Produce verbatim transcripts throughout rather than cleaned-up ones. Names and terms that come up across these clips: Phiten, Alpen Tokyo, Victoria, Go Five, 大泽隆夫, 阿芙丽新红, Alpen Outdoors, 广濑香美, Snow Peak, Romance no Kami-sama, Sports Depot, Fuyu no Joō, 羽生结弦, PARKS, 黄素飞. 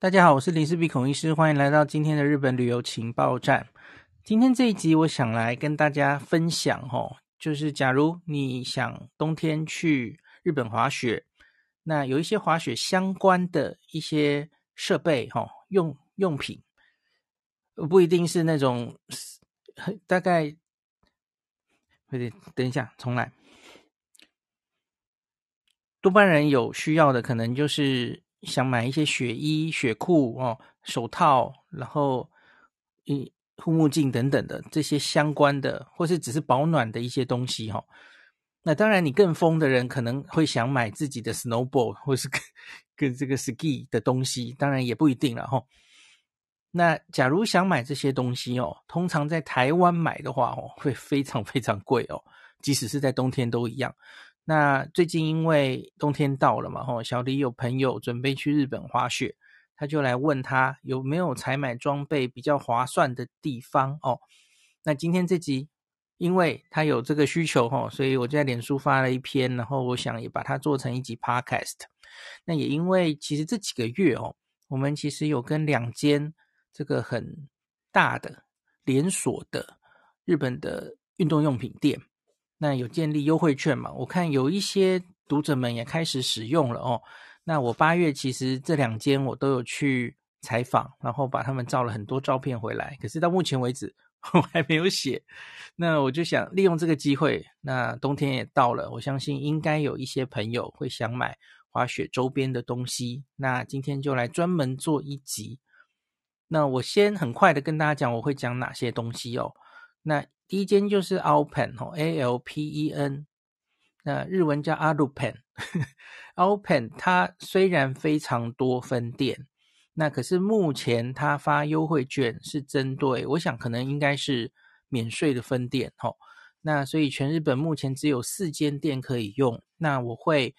大家好，我是林氏鼻孔医师，欢迎来到今天的日本旅游情报站。今天这一集我想来跟大家分享、哦、就是假如你想冬天去日本滑雪，那有一些滑雪相关的一些设备、哦、用用品，不一定是那种大概等一下重来多半人有需要的可能就是想买一些雪衣、雪裤、哦、手套，然后嗯护目镜等等的这些相关的，或是只是保暖的一些东西、哦、那当然你更疯的人可能会想买自己的 snowboard 或是跟, 跟这个 ski 的东西，当然也不一定了、哦、那假如想买这些东西、哦、通常在台湾买的话、哦、会非常非常贵哦，即使是在冬天都一样。那最近因为冬天到了嘛，小李有朋友准备去日本滑雪，他就来问他有没有采买装备比较划算的地方哦。那今天这集因为他有这个需求、哦、所以我就在脸书发了一篇，然后我想也把它做成一集 podcast。 那也因为其实这几个月哦，我们其实有跟两间这个很大的连锁的日本的运动用品店，那有建立优惠券嘛，我看有一些读者们也开始使用了哦。那我八月其实这两间我都有去采访，然后把他们照了很多照片回来，可是到目前为止我还没有写。那我就想利用这个机会，那冬天也到了，我相信应该有一些朋友会想买滑雪周边的东西，那今天就来专门做一集。那我先很快的跟大家讲我会讲哪些东西哦。那第一间就是 Alpen A L P E N， 那日文叫 Alupen Alpen 它虽然非常多分店，那可是目前它发优惠券是针对我想可能应该是免税的分店、哦、那所以全日本目前只有四间店可以用。那我会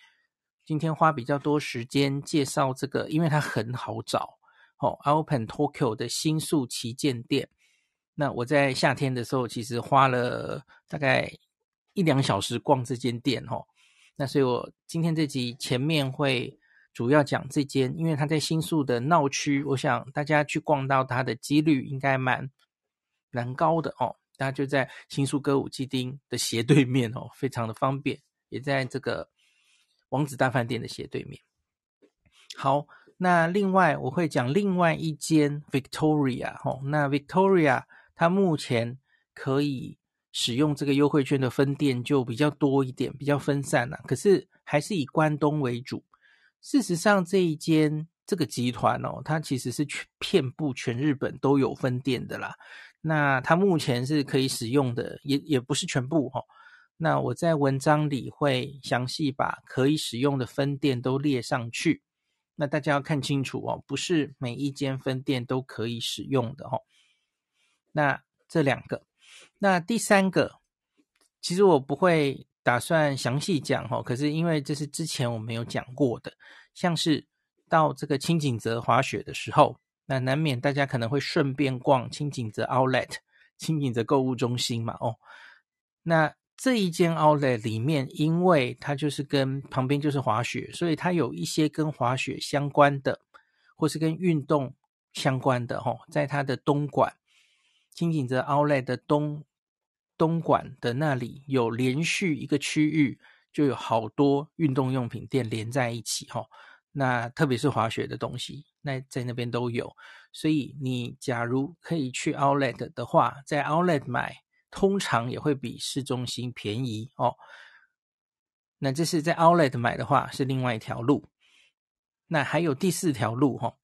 今天花比较多时间介绍这个，因为它很好找、哦、Alpen Tokyo 的新宿旗舰店。那我在夏天的时候其实花了大概一两小时逛这间店、哦、那所以我今天这集前面会主要讲这间，因为它在新宿的闹区，我想大家去逛到它的几率应该蛮蛮高的哦。大家就在新宿歌舞伎町的斜对面哦，非常的方便，也在这个王子大饭店的斜对面。好，那另外我会讲另外一间 Victoria、哦、那 Victoria它目前可以使用这个优惠券的分店就比较多一点，比较分散了、啊，可是还是以关东为主。事实上这一间这个集团哦，它其实是遍布全日本都有分店的啦。那它目前是可以使用的，也也不是全部哦。那我在文章里会详细把可以使用的分店都列上去。那大家要看清楚哦，不是每一间分店都可以使用的哦。那这两个，那第三个其实我不会打算详细讲、哦、可是因为这是之前我没有讲过的，像是到这个青井泽滑雪的时候，那难免大家可能会顺便逛青井泽 Outlet 青井泽购物中心嘛哦。那这一间 Outlet 里面，因为它就是跟旁边就是滑雪，所以它有一些跟滑雪相关的或是跟运动相关的、哦、在它的东馆青井泽 Outlet 的东东馆的那里有连续一个区域，就有好多运动用品店连在一起、哦、那特别是滑雪的东西，那在那边都有。所以你假如可以去 Outlet 的话，在 Outlet 买通常也会比市中心便宜哦。那这是在 Outlet 买的话是另外一条路。那还有第四条路、哦、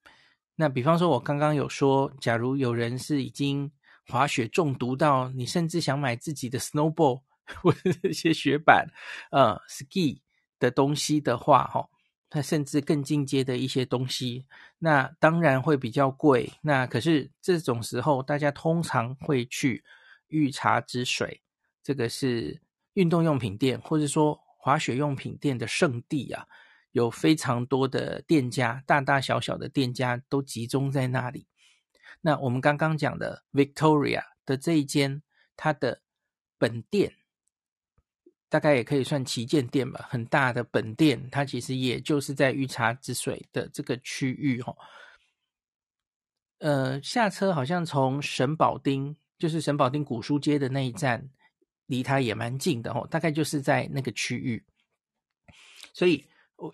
那比方说我刚刚有说，假如有人是已经滑雪中毒到你甚至想买自己的 snowboard 或者这些雪板呃 ski 的东西的话、哦、那甚至更进阶的一些东西，那当然会比较贵。那可是这种时候大家通常会去御茶之水，这个是运动用品店或者说滑雪用品店的圣地啊，有非常多的店家，大大小小的店家都集中在那里。那我们刚刚讲的 Victoria 的这一间，它的本店大概也可以算旗舰店吧，很大的本店，它其实也就是在御茶之水的这个区域、哦、呃，下车好像从神保町，就是神保町古书街的那一站，离它也蛮近的哦，大概就是在那个区域。所以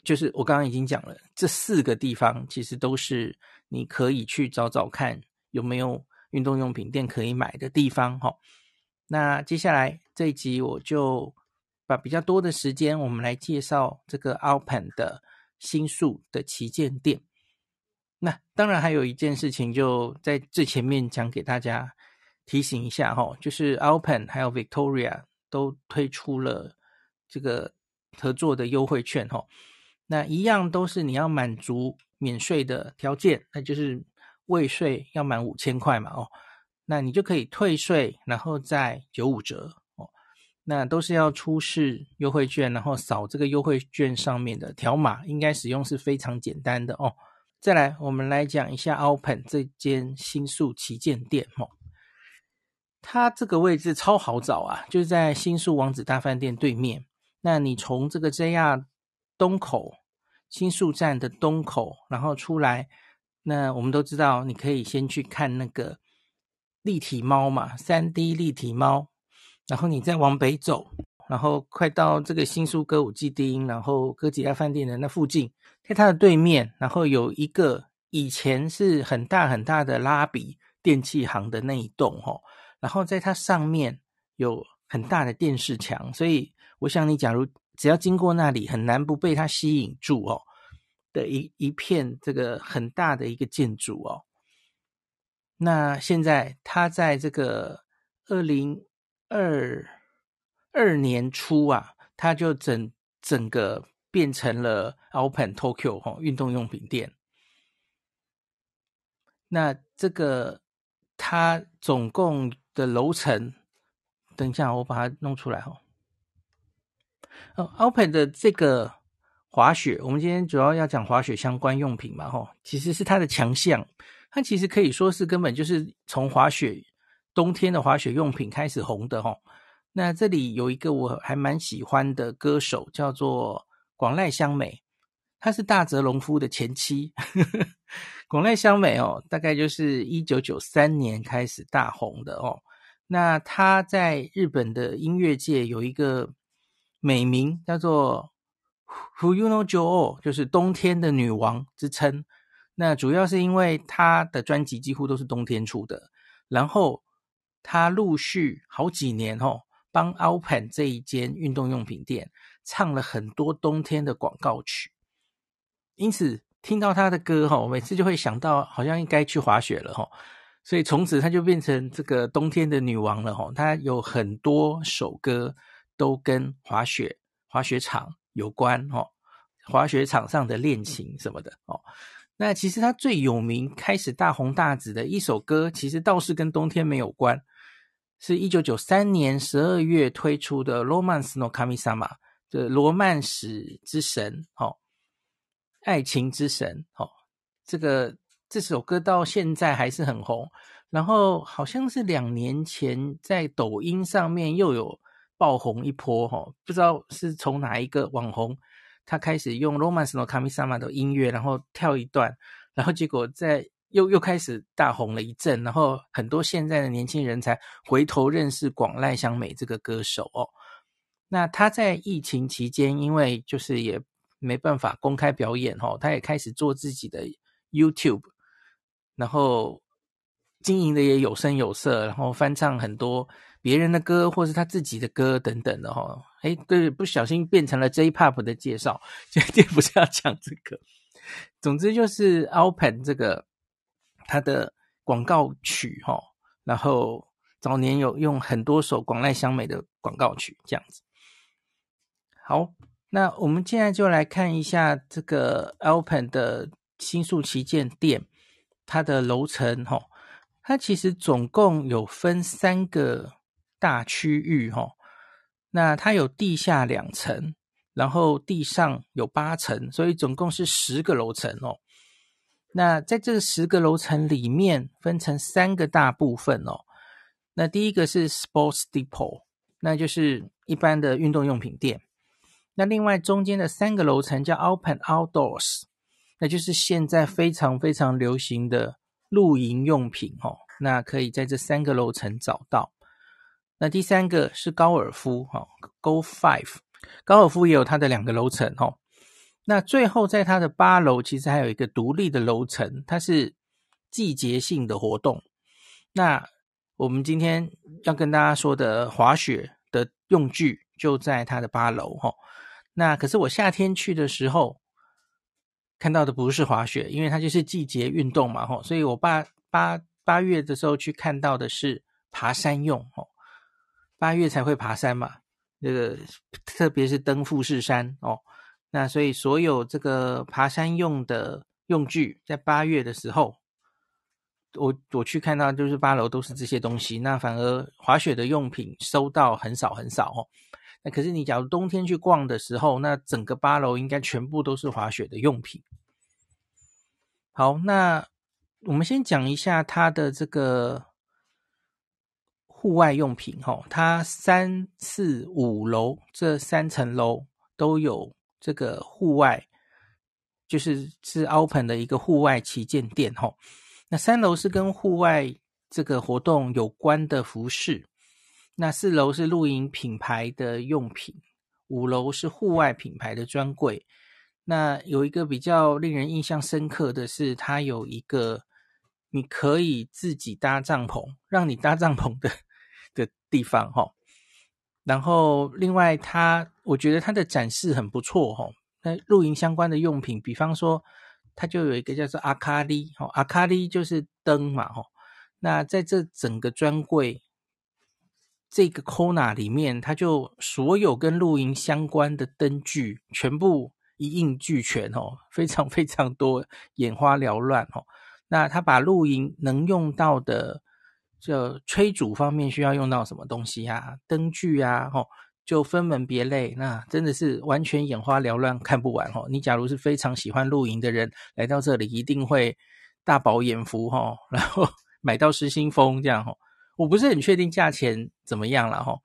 就是我刚刚已经讲了，这四个地方其实都是你可以去找找看有没有运动用品店可以买的地方哦。那接下来这一集我就把比较多的时间，我们来介绍这个 Alpen 的新宿的旗舰店。那当然还有一件事情就在最前面讲给大家提醒一下哦，就是 Alpen 还有 Victoria 都推出了这个合作的优惠券哦。那一样都是你要满足免税的条件，那就是未税要满五千块嘛哦，那你就可以退税，然后再九五折。那都是要出示优惠券，然后扫这个优惠券上面的条码，应该使用是非常简单的哦。再来我们来讲一下 Alpen 这间新宿旗舰店哦，它这个位置超好找啊，就是在新宿王子大饭店对面。那你从这个 J R 东口新宿站的东口然后出来，那我们都知道你可以先去看那个立体猫嘛， 三 D 立体猫，然后你再往北走，然后快到这个新宿歌舞伎町，然后哥吉拉饭店的那附近，在它的对面，然后有一个以前是很大很大的拉比电器行的那一栋哦，然后在它上面有很大的电视墙，所以我想你假如只要经过那里，很难不被它吸引住哦的一一片这个很大的一个建筑哦。那现在它在这个二零二二年初啊，它就整整个变成了 Alpen Tokyo 哈、哦、运动用品店。那这个它总共的楼层，等一下我把它弄出来哦。哦 Alpen 的这个滑雪，我们今天主要要讲滑雪相关用品嘛，哈、哦，其实是它的强项，它其实可以说是根本就是从滑雪。冬天的滑雪用品开始红的吼、哦，那这里有一个我还蛮喜欢的歌手叫做广濑香美，她是大泽隆夫的前妻。广濑香美哦，大概就是一九九三年开始大红的哦。那她在日本的音乐界有一个美名叫做 Fuyu no Joō， 就是冬天的女王之称。那主要是因为她的专辑几乎都是冬天出的，然后他陆续好几年哦，帮 Alpen 这一间运动用品店唱了很多冬天的广告曲，因此听到他的歌哦，每次就会想到好像应该去滑雪了哦，所以从此他就变成这个冬天的女王了哦，他有很多首歌都跟滑雪、滑雪场有关哦，滑雪场上的恋情什么的哦。那其实他最有名开始大红大紫的一首歌其实倒是跟冬天没有关，是一九九三年十二月推出的 Romance no Kami-sama， 罗曼史之神、哦、爱情之神、哦、这个这首歌到现在还是很红，然后好像是两年前在抖音上面又有爆红一波、哦、不知道是从哪一个网红他开始用 Romance no Kami-sama 的音乐，然后跳一段，然后结果在又又开始大红了一阵，然后很多现在的年轻人才回头认识广濑香美这个歌手哦。那他在疫情期间，因为就是也没办法公开表演哦，他也开始做自己的 YouTube， 然后经营的也有声有色，然后翻唱很多别人的歌或是他自己的歌等等的哦。诶对，不小心变成了 J-Pop 的介绍，今天不是要讲这个。总之就是 Alpen 这个他的广告曲哦，然后早年有用很多首广濑香美的广告曲这样子。好，那我们现在就来看一下这个 Alpen 的新宿旗舰店它的楼层哦，它其实总共有分三个大区域哦，那它有地下两层，然后地上有八层，所以总共是十个楼层哦。那在这十个楼层里面分成三个大部分哦。那第一个是 Sports Depot， 那就是一般的运动用品店。那另外中间的三个楼层叫 Alpen Outdoors， 那就是现在非常非常流行的露营用品哦，那可以在这三个楼层找到。那第三个是高尔夫哦 Go Five， 高尔夫也有它的两个楼层哦。那最后在它的八楼其实还有一个独立的楼层，它是季节性的活动。那我们今天要跟大家说的滑雪的用具就在它的八楼哦。那可是我夏天去的时候看到的不是滑雪，因为它就是季节运动嘛吼，所以我八八八月的时候去看到的是爬山用吼，八月才会爬山嘛，这个特别是登富士山哦，那所以所有这个爬山用的用具在八月的时候，我我去看到就是八楼都是这些东西，那反而滑雪的用品收到很少很少哦。那可是你假如冬天去逛的时候，那整个八楼应该全部都是滑雪的用品。好，那我们先讲一下它的这个户外用品哦，它三四五楼这三层楼都有这个户外，就是是 open 的一个户外旗舰店哦。那三楼是跟户外这个活动有关的服饰。那四楼是露营品牌的用品，五楼是户外品牌的专柜。那有一个比较令人印象深刻的是，它有一个你可以自己搭帐篷，让你搭帐篷的的地方哈、哦。然后另外它，我觉得它的展示很不错哈、哦。那露营相关的用品，比方说它就有一个叫做阿卡利哈，阿卡利就是灯嘛哈、哦。那在这整个专柜。这个 corner 里面，它就所有跟露营相关的灯具全部一应俱全哦，非常非常多，眼花缭乱哦。那它把露营能用到的，就炊煮方面需要用到什么东西啊，灯具啊，哦，就分门别类。那真的是完全眼花缭乱，看不完哦。你假如是非常喜欢露营的人，来到这里一定会大饱眼福哦，然后买到失心疯这样哦。我不是很确定价钱怎么样了哈，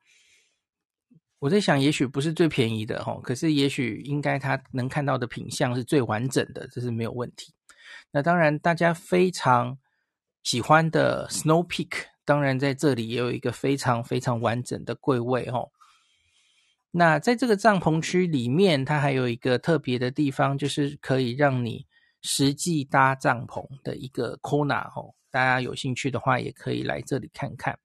我在想也许不是最便宜的哈，可是也许应该它能看到的品项是最完整的，这是没有问题。那当然大家非常喜欢的 Snow Peak 当然在这里也有一个非常非常完整的柜位哈。那在这个帐篷区里面，它还有一个特别的地方，就是可以让你实际搭帐篷的一个 corner 哦，大家有兴趣的话也可以来这里看看。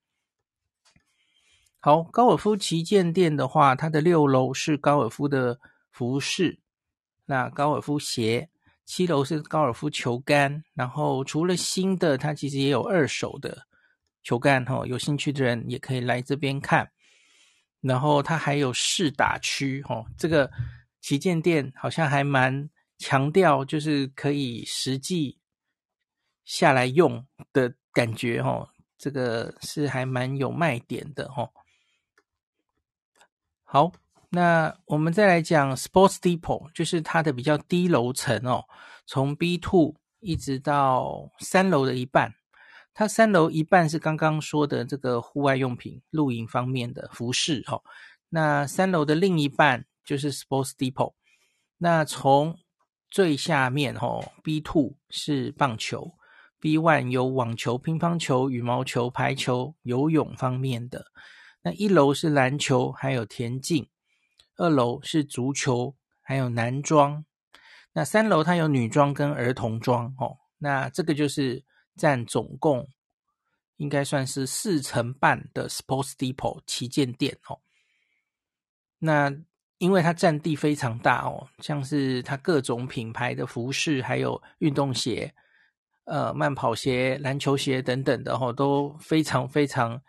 好，高尔夫旗舰店的话，它的六楼是高尔夫的服饰，那高尔夫鞋，七楼是高尔夫球杆，然后除了新的，它其实也有二手的球杆哦，有兴趣的人也可以来这边看。然后它还有试打区哦，这个旗舰店好像还蛮强调就是可以实际下来用的感觉哦，这个是还蛮有卖点的哦。好，那我们再来讲 Sports Depot， 就是它的比较低楼层哦，从 B 二 一直到三楼的一半。它三楼一半是刚刚说的这个户外用品、露营方面的服饰哦。那三楼的另一半就是 Sports Depot， 那从最下面哦 B 二 是棒球， B 一 有网球、乒乓球、羽毛球、排球、游泳方面的。那一楼是篮球还有田径，二楼是足球还有男装，那三楼它有女装跟儿童装哦。那这个就是占总共应该算是四成半的 Sports Depot 旗舰店哦。那因为它占地非常大哦，像是它各种品牌的服饰，还有运动鞋、呃慢跑鞋、篮球鞋等等的哦，都非常非常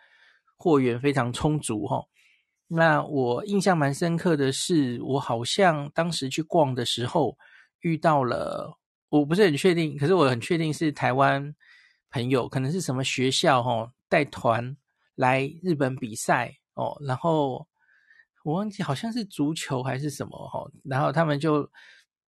货源非常充足哦。那我印象蛮深刻的是，我好像当时去逛的时候遇到了，我不是很确定，可是我很确定是台湾朋友，可能是什么学校哦，带团来日本比赛哦，然后。我忘记好像是足球还是什么哈，然后他们就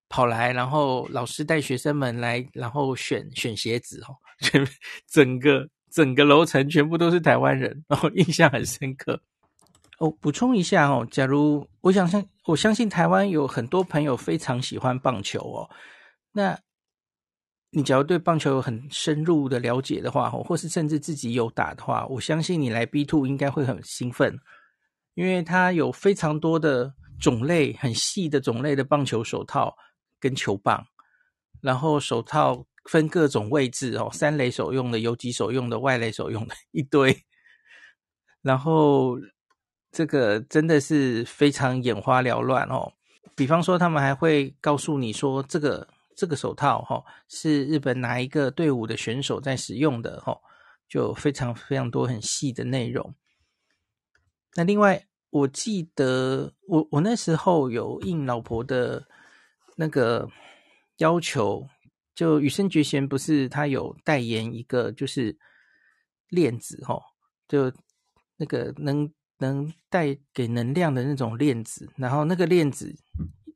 跑来，然后老师带学生们来，然后选选鞋子哦，全整个整个楼层全部都是台湾人，然后印象很深刻。哦，补充一下哦，假如我想像我相信台湾有很多朋友非常喜欢棒球哦，那你只要对棒球有很深入的了解的话，或是甚至自己有打的话，我相信你来 B 二 应该会很兴奋，因为它有非常多的种类，很细的种类的棒球手套跟球棒，然后手套分各种位置哦，三垒手用的、游击手用的、外垒手用的一堆，然后这个真的是非常眼花缭乱哦。比方说他们还会告诉你说这个这个手套、哦、是日本哪一个队伍的选手在使用的、哦、就非常非常多很细的内容。那另外我记得我我那时候有应老婆的那个要求，就羽生结弦不是他有代言一个就是链子、哦、就那个能能带给能量的那种链子，然后那个链子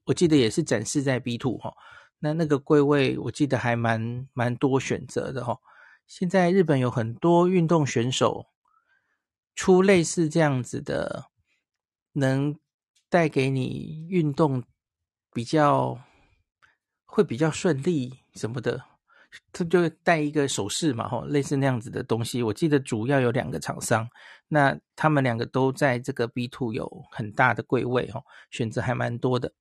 我记得也是展示在 B 二、哦，那那个柜位我记得还蛮蛮多选择的、哦、现在日本有很多运动选手出类似这样子的能带给你运动比较会比较顺利什么的，他就带一个手势嘛、哦、类似那样子的东西，我记得主要有两个厂商，那他们两个都在这个 B 二 有很大的柜位、哦、选择还蛮多的。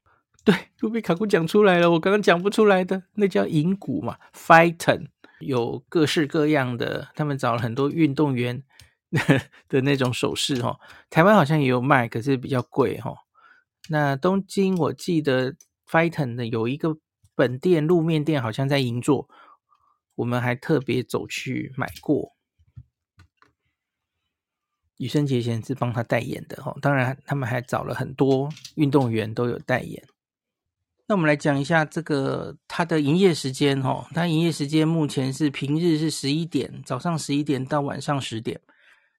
对，都被卡库讲出来了，我刚刚讲不出来的，那叫银骨嘛 Phiten， 有各式各样的，他们找了很多运动员的那种首饰、哦、台湾好像也有卖，可是比较贵、哦、那东京我记得 Phiten 的有一个本店路面店好像在银座，我们还特别走去买过，羽生结弦是帮他代言的、哦、当然他们还找了很多运动员都有代言。那我们来讲一下这个它的营业时间、哦、它营业时间目前是平日是十一点，早上十一点到晚上十点，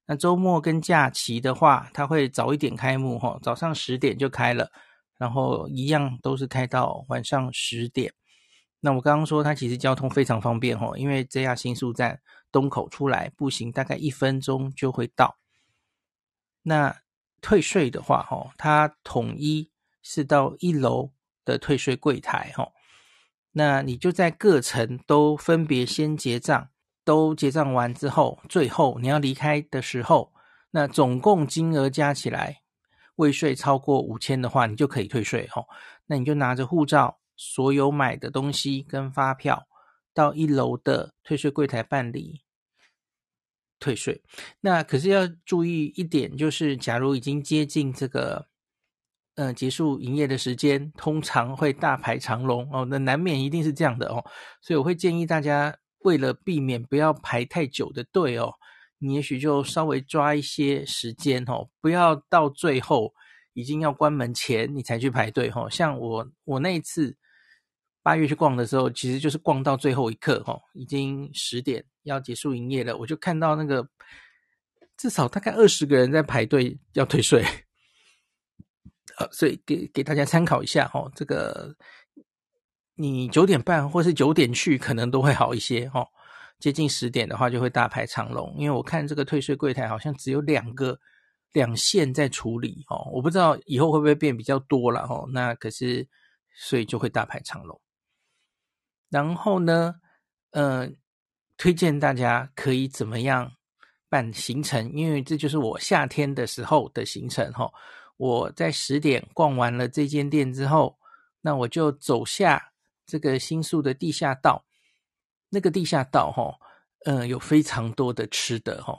那周末跟假期的话它会早一点开幕、哦、早上十点就开了，然后一样都是开到晚上十点。那我刚刚说它其实交通非常方便、哦、因为 J R 新宿站东口出来步行大概一分钟就会到。那退税的话、哦、它统一是到一楼的退税柜台、哦、那你就在各层都分别先结账，都结账完之后最后你要离开的时候，那总共金额加起来未税超过五千的话你就可以退税、哦、那你就拿着护照所有买的东西跟发票到一楼的退税柜台办理退税。那可是要注意一点，就是假如已经接近这个呃，结束营业的时间，通常会大排长龙哦，那难免一定是这样的哦，所以我会建议大家为了避免不要排太久的队哦，你也许就稍微抓一些时间哦，不要到最后已经要关门前你才去排队哦。像我我那一次八月去逛的时候，其实就是逛到最后一刻哦，已经十点要结束营业了，我就看到那个至少大概二十个人在排队要退税。呃，所以给给大家参考一下哦，这个你九点半或是九点去可能都会好一些哦。接近十点的话就会大排长龙，因为我看这个退税柜台好像只有两个两线在处理哦，我不知道以后会不会变比较多了哦。那可是所以就会大排长龙。然后呢，呃，推荐大家可以怎么样办行程，因为这就是我夏天的时候的行程哦。我在十点逛完了这间店之后，那我就走下这个新宿的地下道，那个地下道、哦呃、有非常多的吃的、哦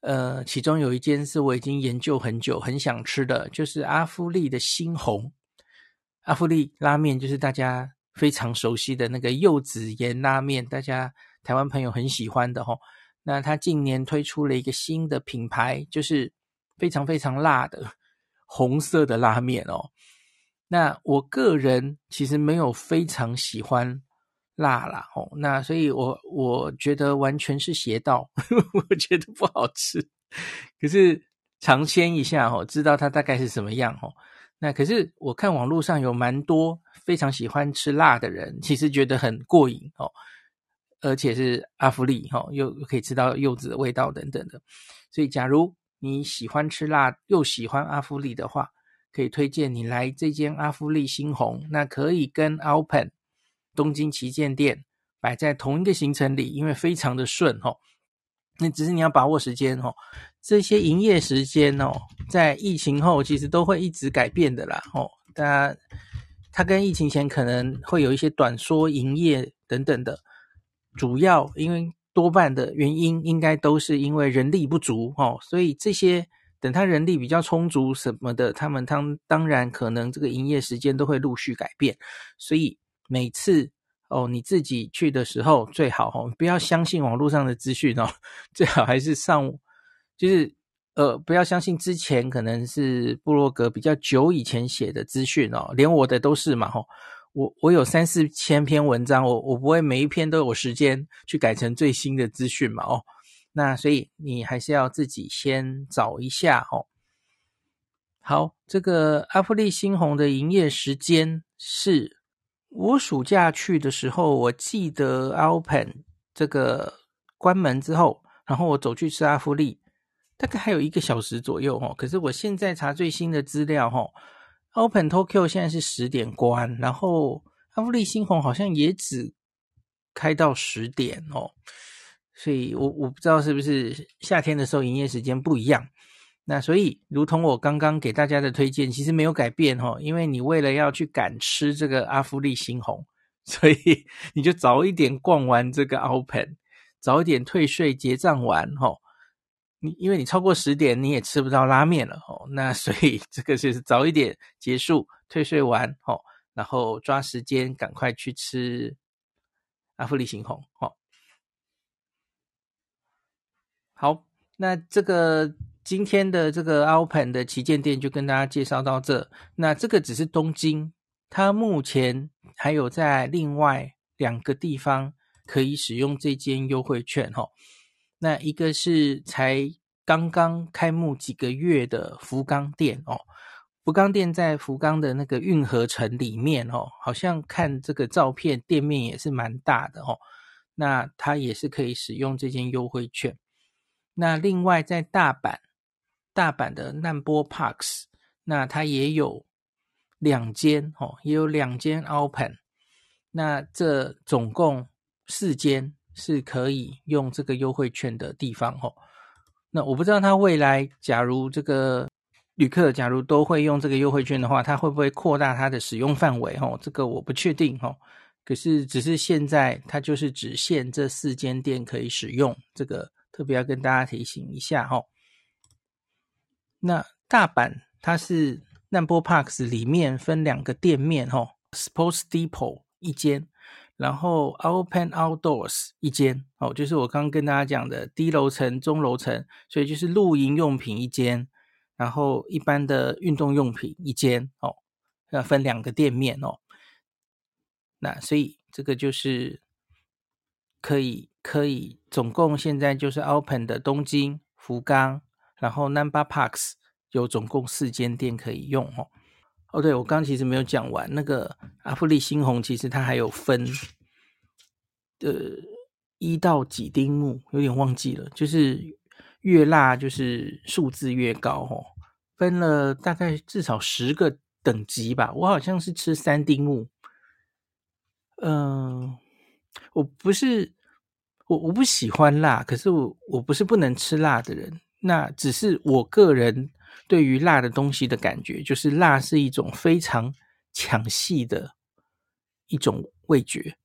呃、其中有一间是我已经研究很久很想吃的，就是阿芙丽的新红阿芙丽拉面，就是大家非常熟悉的那个柚子盐拉面，大家台湾朋友很喜欢的、哦、那他近年推出了一个新的品牌，就是非常非常辣的红色的拉面哦，那我个人其实没有非常喜欢辣啦哦，那所以我我觉得完全是邪道我觉得不好吃，可是尝鲜一下哦，知道它大概是什么样哦。那可是我看网络上有蛮多非常喜欢吃辣的人，其实觉得很过瘾哦，而且是阿芙丽哦，又可以吃到柚子的味道等等的，所以假如你喜欢吃辣又喜欢阿芙丽的话，可以推荐你来这间阿芙丽新红，那可以跟 Open 东京旗舰店摆在同一个行程里，因为非常的顺哦。那只是你要把握时间哦，这些营业时间哦，在疫情后其实都会一直改变的啦哦。它它跟疫情前可能会有一些短缩营业等等的，主要因为多半的原因应该都是因为人力不足哦，所以这些等他人力比较充足什么的，他们当当然可能这个营业时间都会陆续改变，所以每次哦你自己去的时候最好哦不要相信网络上的资讯哦，最好还是上就是呃不要相信之前可能是部落格比较久以前写的资讯哦，连我的都是嘛哦。我我有三四千篇文章，我我不会每一篇都有时间去改成最新的资讯嘛哦，那所以你还是要自己先找一下哦。好，这个阿富利新红的营业时间是我暑假去的时候，我记得 Open 这个关门之后，然后我走去吃阿富利，大概还有一个小时左右哦。可是我现在查最新的资料哦。Open Tokyo 现在是十点关，然后阿富利新红好像也只开到十点哦，所以我我不知道是不是夏天的时候营业时间不一样。那所以如同我刚刚给大家的推荐其实没有改变哦，因为你为了要去赶吃这个阿富利新红，所以你就早一点逛完这个 Open， 早一点退税结账完哦，因为你超过十点你也吃不到拉面了哦，那所以这个就是早一点结束退税完哦，然后抓时间赶快去吃阿富利新红哦。好，那这个今天的这个 Open 的旗舰店就跟大家介绍到这。那这个只是东京，它目前还有在另外两个地方可以使用这间优惠券哦。那一个是才刚刚开幕几个月的福冈店哦，福冈店在福冈的那个运河城里面哦，好像看这个照片店面也是蛮大的哦，那它也是可以使用这间优惠券。那另外在大阪，大阪的难波 PARKS， 那它也有两间哦，也有两间 Open， 那这总共四间是可以用这个优惠券的地方哦。那我不知道他未来假如这个旅客假如都会用这个优惠券的话，他会不会扩大他的使用范围哦？这个我不确定哦。可是只是现在他就是只限这四间店可以使用，这个特别要跟大家提醒一下哦。那大阪它是难波 PARKS 里面分两个店面哦 ，Sports Depot 一间。然后 Open Outdoors 一间哦，就是我刚刚跟大家讲的低楼层中楼层，所以就是露营用品一间，然后一般的运动用品一间哦，那分两个店面哦。那所以这个就是可以可以总共现在就是 Open 的东京福冈然后 Namba Parks 有总共四间店可以用哦。哦对，我刚刚其实没有讲完，那个阿富利新红其实它还有分呃一到几丁目，有点忘记了，就是越辣就是数字越高哦，分了大概至少十个等级吧，我好像是吃三丁目，嗯、呃，我不是我我不喜欢辣，可是我我不是不能吃辣的人，那只是我个人对于辣的东西的感觉，就是辣是一种非常抢戏的一种味觉，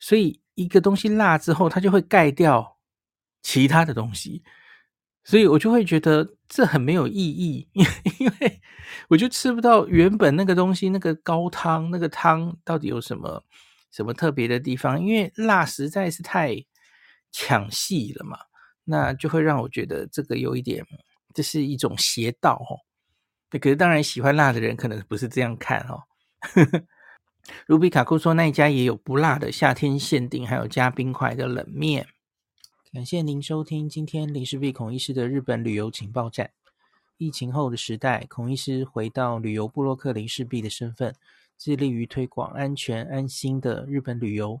所以一个东西辣之后它就会盖掉其他的东西，所以我就会觉得这很没有意义，因为我就吃不到原本那个东西，那个高汤那个汤到底有什么什么特别的地方，因为辣实在是太抢戏了嘛，那就会让我觉得这个有一点这是一种邪道哦，可是当然喜欢辣的人可能不是这样看哦。卢比卡库说那一家也有不辣的夏天限定，还有加冰块的冷面。感谢您收听今天林氏璧孔医师的日本旅游情报站。疫情后的时代，孔医师回到旅游部落客林氏璧的身份，致力于推广安全安心的日本旅游，